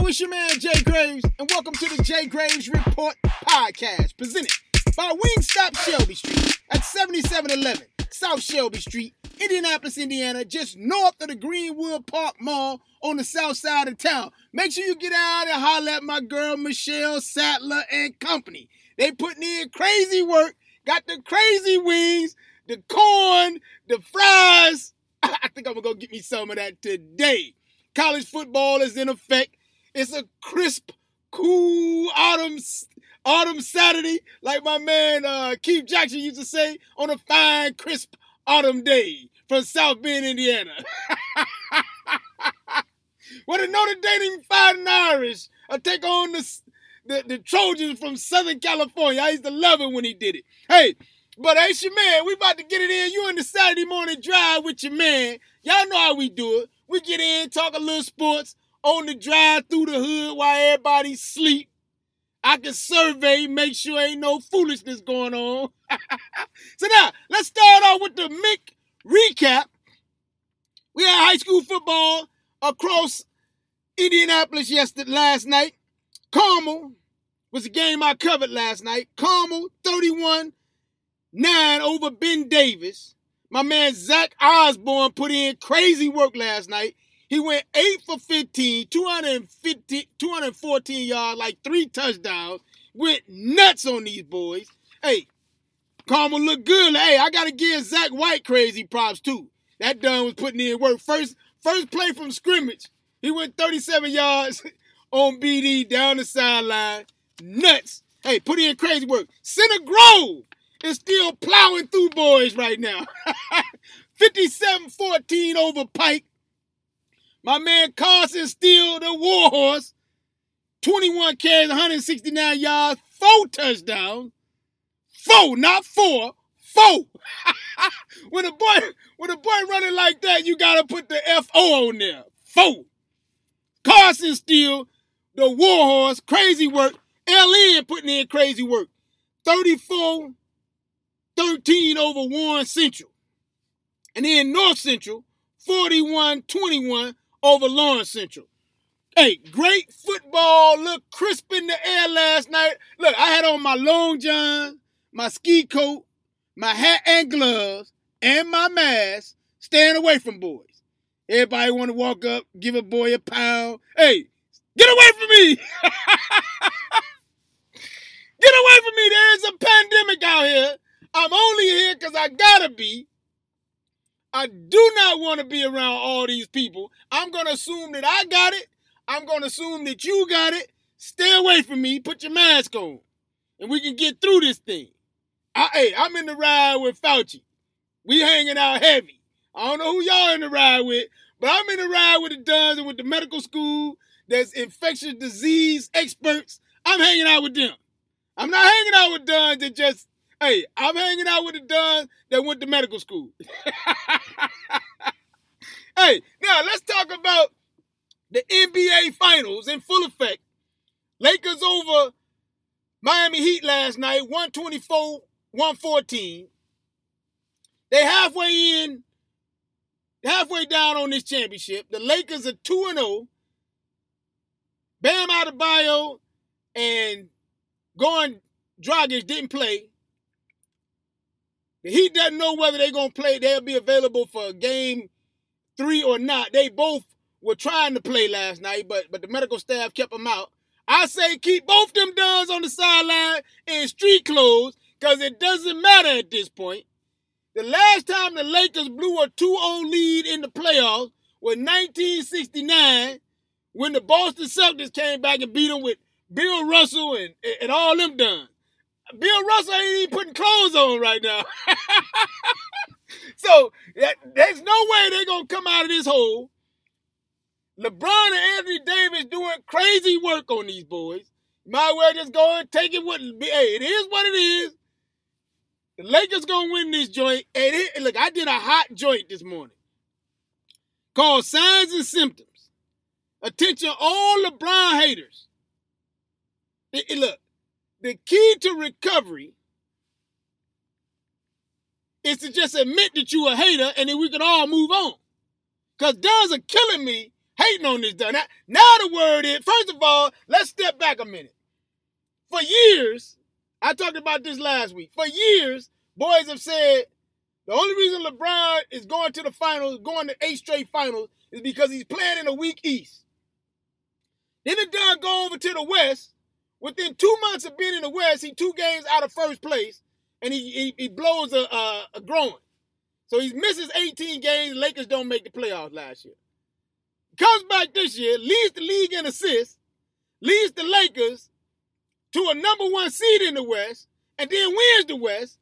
Yo, it's your man Jay Graves, and welcome to the Jay Graves Report podcast, presented by Wingstop Shelby Street at 7711 South Shelby Street, Indianapolis, Indiana, just north of the Greenwood Park Mall on the south side of town. Make sure you get out and holler at my girl Michelle Sattler and company. They putting in crazy work, got the crazy wings, the corn, the fries. I think I'm going to go get me some of that today. College football is in effect. It's a crisp, cool autumn Saturday, like my man Keith Jackson used to say, on a fine, crisp autumn day from South Bend, Indiana. Well, the Notre Dame Fighting Irish take on the Trojans from Southern California. I used to love it when he did it. Hey, but ain't your man. We about to get it in. You in the Saturday morning drive with your man. Y'all know how we do it. We get in, talk a little sports on the drive through the hood while everybody sleep. I can survey, make sure ain't no foolishness going on. So now, let's start off with the Mick recap. We had high school football across Indianapolis last night. Carmel was a game I covered last night. Carmel 31-9 over Ben Davis. My man Zach Osborne put in crazy work last night. He went 8 for 15, 214 yards, like 3 touchdowns. Went nuts on these boys. Hey, Carmel looked good. Hey, I got to give Zach White crazy props, too. That done was putting in work. First play from scrimmage, he went 37 yards on BD down the sideline. Nuts. Hey, put in crazy work. Center Grove is still plowing through boys right now. 57-14 over Pike. My man Carson Steele, the warhorse, 21 carries, 169 yards, 4 touchdowns. 4, not 4, 4. When a boy running like that, you got to put the F-O on there. 4. Carson Steele, the warhorse, crazy work. LN putting in crazy work. 34-13 over Warren Central. And then North Central, 41-21. Over Lawrence Central. Hey, great football. Looked crisp in the air last night. Look, I had on my long john, my ski coat, my hat and gloves, and my mask, staying away from boys. Everybody want to walk up, give a boy a pound. Hey, get away from me. Get away from me. There is a pandemic out here. I'm only here because I got to be. I do not want to be around all these people. I'm going to assume that I got it. I'm going to assume that you got it. Stay away from me. Put your mask on. And we can get through this thing. I'm in the ride with Fauci. We hanging out heavy. I don't know who y'all in the ride with, but I'm in the ride with the Duns and with the medical school that's infectious disease experts. I'm hanging out with them. I'm not hanging out with Duns that just... Hey, I'm hanging out with the Duns that went to medical school. Hey, now let's talk about the NBA Finals in full effect. Lakers over Miami Heat last night, 124-114. They halfway down on this championship. The Lakers are 2-0. Bam Adebayo and Goran Dragic didn't play. The Heat doesn't know whether they're going to play. They'll be available for game 3 or not. They both were trying to play last night, but the medical staff kept them out. I say keep both them Duns on the sideline in street clothes because it doesn't matter at this point. The last time the Lakers blew a 2-0 lead in the playoffs was 1969 when the Boston Celtics came back and beat them with Bill Russell and all them Duns. Bill Russell ain't even putting clothes on right now. So there's no way they're going to come out of this hole. LeBron and Anthony Davis doing crazy work on these boys. Might as well just go and take it. It is what it is. The Lakers going to win this joint. And look, I did a hot joint this morning called Signs and Symptoms. Attention all LeBron haters. Look. The key to recovery is to just admit that you're a hater and then we can all move on. Because Duns are killing me hating on this. Now the word is, first of all, let's step back a minute. For years, I talked about this last week. For years, boys have said the only reason LeBron is going to the finals, going to 8 straight finals, is because he's playing in a weak East. Then the Dun go over to the West. Within 2 months of being in the West, he 2 games out of first place, and he blows a groin. So he misses 18 games. Lakers don't make the playoffs last year. Comes back this year, leads the league in assists, leads the Lakers to a #1 seed in the West, and then wins the West.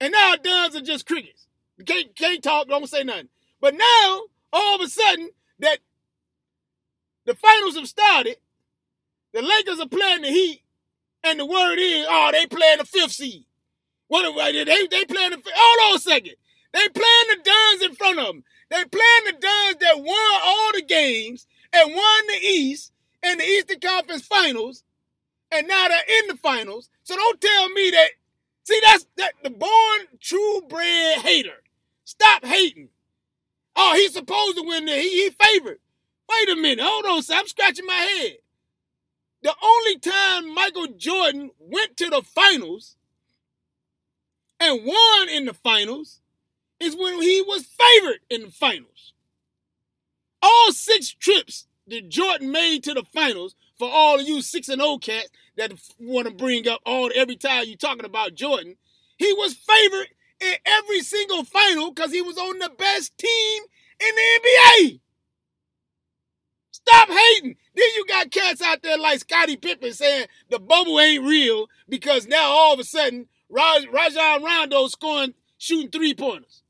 And now Duns are just crickets. Can't talk, don't say nothing. But now, all of a sudden, that the finals have started, the Lakers are playing the Heat, and the word is, oh, they playing the 5th seed. They playing the 5th. Hold on a second. They playing the Duns in front of them. They playing the Duns that won all the games and won the East and the Eastern Conference Finals, and now they're in the finals. So don't tell me that. See, that's the born true bred hater. Stop hating. Oh, he's supposed to win there. He favored. Wait a minute. Hold on, sir. I'm scratching my head. The only time Michael Jordan went to the finals and won in the finals is when he was favored in the finals. All 6 trips that Jordan made to the finals, for all of you 6-0 cats that want to bring up every time you're talking about Jordan, he was favored in every single final because he was on the best team in the NBA. Stop hating. Then you got cats out there like Scottie Pippen saying the bubble ain't real because now all of a sudden Rajon Rondo shooting 3-pointers.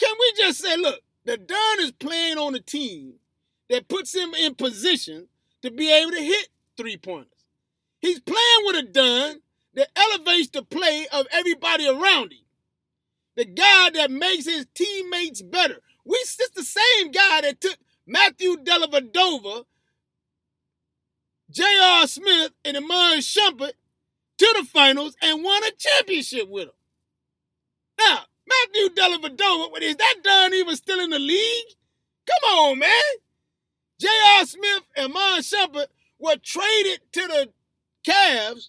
Can we just say, look, the Dunn is playing on a team that puts him in position to be able to hit 3-pointers. He's playing with a Dunn that elevates the play of everybody around him. The guy that makes his teammates better. It's the same guy that took Matthew Dellavedova, J.R. Smith, and Iman Shumpert to the finals and won a championship with him. Now, Matthew Dellavedova, is that Dunn even still in the league? Come on, man. J.R. Smith and Iman Shumpert were traded to the Cavs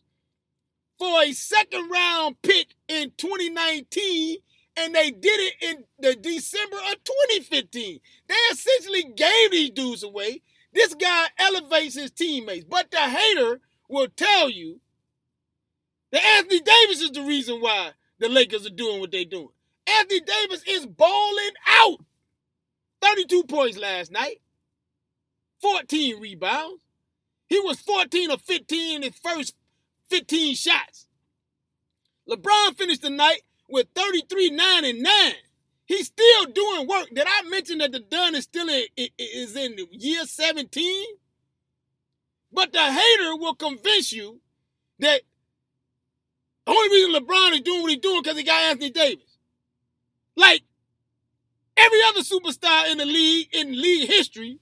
for a 2nd-round pick in 2019, and they did it in the December of 2015. They essentially gave these dudes away. This guy elevates his teammates, but the hater will tell you that Anthony Davis is the reason why the Lakers are doing what they're doing. Anthony Davis is balling out. 32 points last night. 14 rebounds. He was 14 of 15 in his first 15 shots. LeBron finished the night with 33, 9, and 9. He's still doing work. Did I mention that the Dunn is still in year 17? But the hater will convince you that the only reason LeBron is doing what he's doing because he got Anthony Davis. Like every other superstar in league history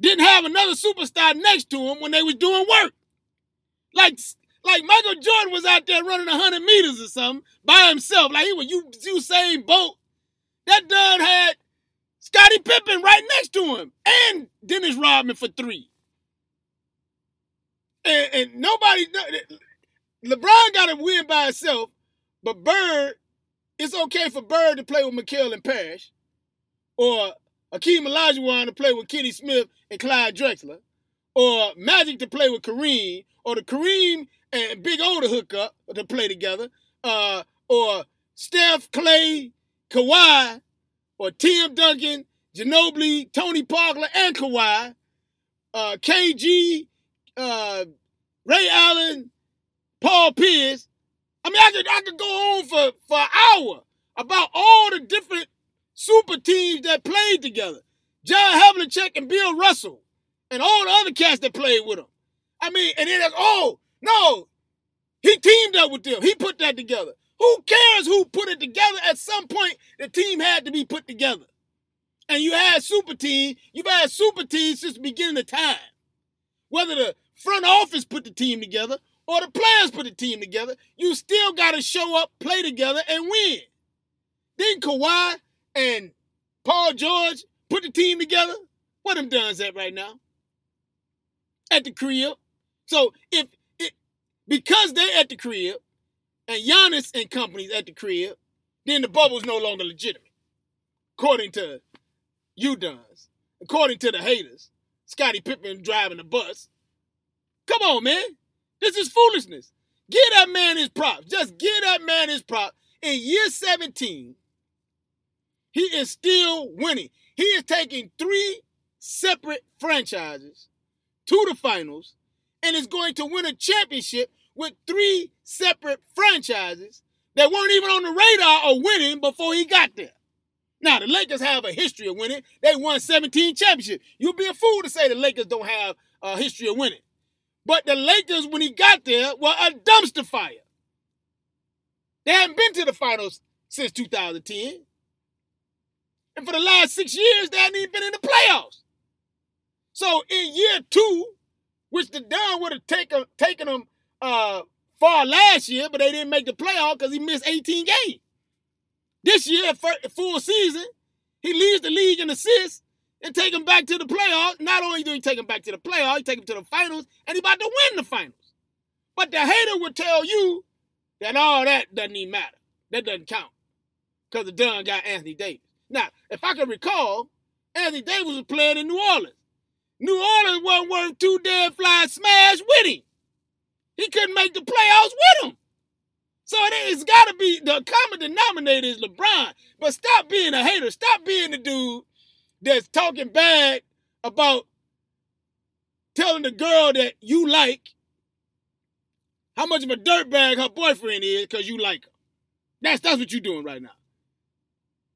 didn't have another superstar next to him when they was doing work. Like Michael Jordan was out there running 100 meters or something by himself. Like he was Usain Bolt. That Dunn had Scottie Pippen right next to him and Dennis Rodman for 3. And nobody, LeBron got to win by himself, but Bird, it's okay for Bird to play with Mikal and Parrish or Akeem Olajuwon to play with Kenny Smith and Clyde Drexler, or Magic to play with Kareem, or the Kareem and Big O to hook up to play together, or Steph, Clay, Kawhi, or Tim Duncan, Ginobili, Tony Parker, and Kawhi, KG, Ray Allen, Paul Pierce. I mean, I could go on for an hour about all the different super teams that played together. John Havlicek and Bill Russell and all the other cats that played with him. I mean, and then he teamed up with them. He put that together. Who cares who put it together? At some point, the team had to be put together. And you had super team. You've had super teams since the beginning of time. Whether the front office put the team together or the players put the team together, you still got to show up, play together, and win. Then Kawhi and Paul George Put the team together. Where them Duns at right now? At the crib. So because they're at the crib, and Giannis and company's at the crib, then the bubble's no longer legitimate, according to you Duns, according to the haters. Scottie Pippen driving the bus. Come on, man. This is foolishness. Give that man his props. Just give that man his props. In year 17, he is still winning. He is taking three separate franchises to the finals and is going to win a championship with three separate franchises that weren't even on the radar of winning before he got there. Now, the Lakers have a history of winning. They won 17 championships. You'd be a fool to say the Lakers don't have a history of winning. But the Lakers, when he got there, were a dumpster fire. They hadn't been to the finals since 2010. And for the last 6 years, they hadn't even been in the playoffs. So in year two, which the Dun would have taken them far last year, but they didn't make the playoff because he missed 18 games. This year, full season, he leads the league in assists and take him back to the playoffs. Not only do he take him back to the playoffs, he take him to the finals, and he about to win the finals. But the hater would tell you that all that doesn't even matter. That doesn't count because the Dun got Anthony Davis. Now, if I can recall, Anthony Davis was playing in New Orleans. New Orleans wasn't worth two dead flies smash with him. He couldn't make the playoffs with him. So it's got to be, the common denominator is LeBron. But stop being a hater. Stop being the dude that's talking bad about telling the girl that you like how much of a dirtbag her boyfriend is because you like her. That's what you're doing right now.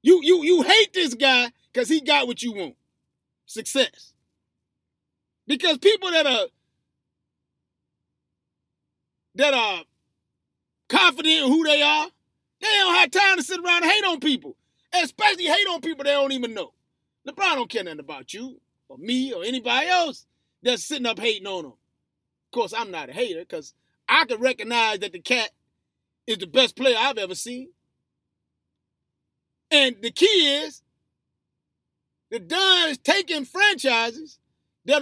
You hate this guy because he got what you want, success. Because people that are confident in who they are, they don't have time to sit around and hate on people, especially hate on people they don't even know. LeBron don't care nothing about you or me or anybody else that's sitting up hating on him. Of course, I'm not a hater because I can recognize that the cat is the best player I've ever seen. And the key is the Duns taking franchises that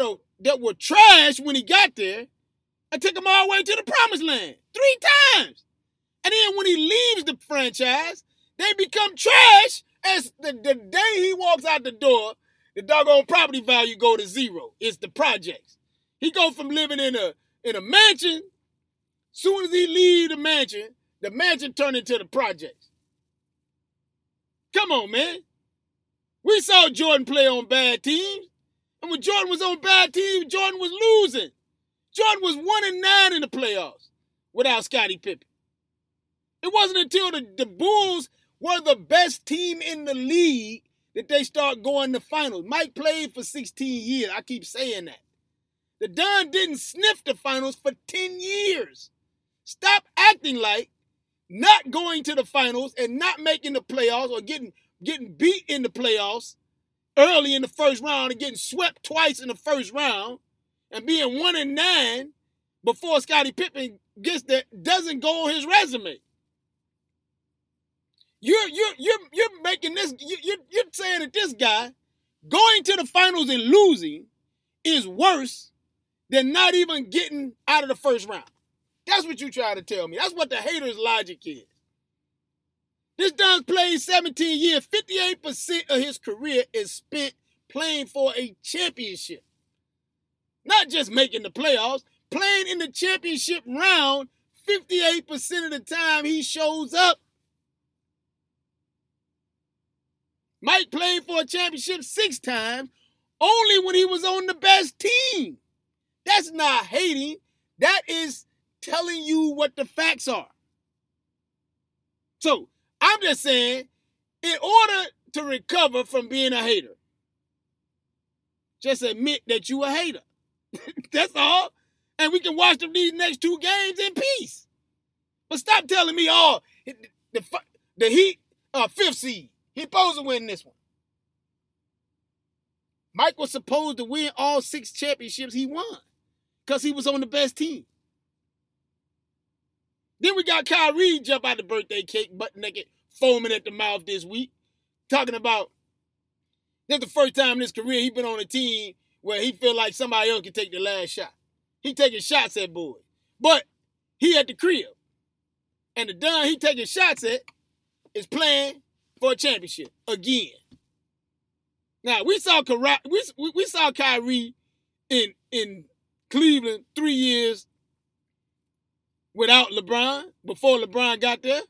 were trash when he got there and took them all the way to the promised land 3 times. And then when he leaves the franchise, they become trash. As the day he walks out the door, the doggone property value go to zero. It's the projects. He go from living in a mansion. Soon as he leave the mansion turn into the projects. Come on, man. We saw Jordan play on bad teams. And when Jordan was on bad teams, Jordan was losing. Jordan was 1-9 in the playoffs without Scottie Pippen. It wasn't until the Bulls were the best team in the league that they start going to finals. Mike played for 16 years. I keep saying that. The Dun didn't sniff the finals for 10 years. Stop acting like not going to the finals and not making the playoffs or getting beat in the playoffs early in the first round and getting swept twice in the first round and being 1-9 before Scottie Pippen gets there doesn't go on his resume. You're making this. You're saying that this guy going to the finals and losing is worse than not even getting out of the first round. That's what you try to tell me. That's what the haters' logic is. This Dun's played 17 years. 58% of his career is spent playing for a championship, not just making the playoffs. Playing in the championship round, 58% of the time he shows up. Mike played for a championship 6 times, only when he was on the best team. That's not hating. That is telling you what the facts are. So I'm just saying, in order to recover from being a hater, just admit that you a hater. That's all. And we can watch these next 2 games in peace. But stop telling me, the Heat are 5th seed. He's supposed to win this one. Mike was supposed to win all 6 championships he won because he was on the best team. Then we got Kyrie jump out the birthday cake, butt naked, foaming at the mouth this week, talking about This is the first time in his career he's been on a team where he feel like somebody else can take the last shot. He taking shots at boys. But he at the crib. And the done he taking shots at is playing for a championship again. Now, we saw Kyrie in Cleveland 3 years without LeBron, before LeBron got there.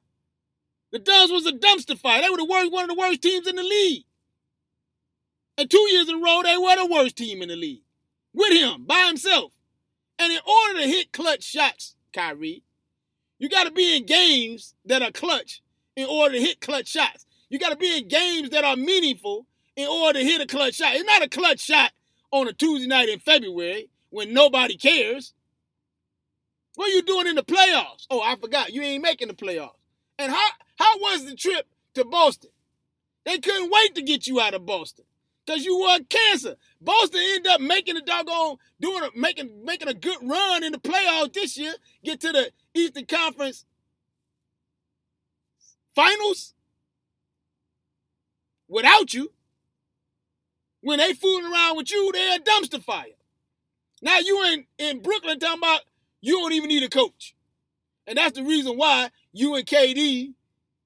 The Dubs was a dumpster fire. They were one of the worst teams in the league. And 2 years in a row, they were the worst team in the league. With him, by himself. And in order to hit clutch shots, Kyrie, you got to be in games that are clutch in order to hit clutch shots. You got to be in games that are meaningful in order to hit a clutch shot. It's not a clutch shot on a Tuesday night in February when nobody cares. What are you doing in the playoffs? Oh, I forgot. You ain't making the playoffs. And how was the trip to Boston? They couldn't wait to get you out of Boston because you were cancer. Boston ended up making the doggone, making a good run in the playoffs this year, get to the Eastern Conference Finals without you. When they fooling around with you, they're a dumpster fire. Now you in Brooklyn talking about you don't even need a coach. And that's the reason why you and KD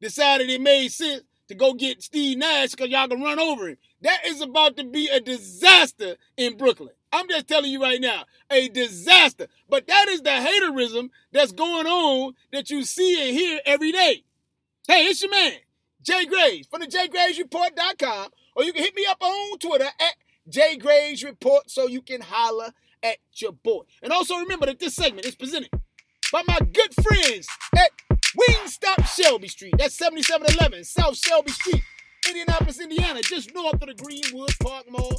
decided it made sense to go get Steve Nash because y'all can run over him. That is about to be a disaster in Brooklyn. I'm just telling you right now, a disaster. But that is the haterism that's going on that you see and hear every day. Hey, it's your man, Jay Graves, from the JayGravesReport.com. Or you can hit me up on Twitter at JGravesReport so you can holler at your boy. And also remember that this segment is presented by my good friends at Wingstop Shelby Street. That's 7711 South Shelby Street, Indianapolis, Indiana, just north of the Greenwood Park Mall.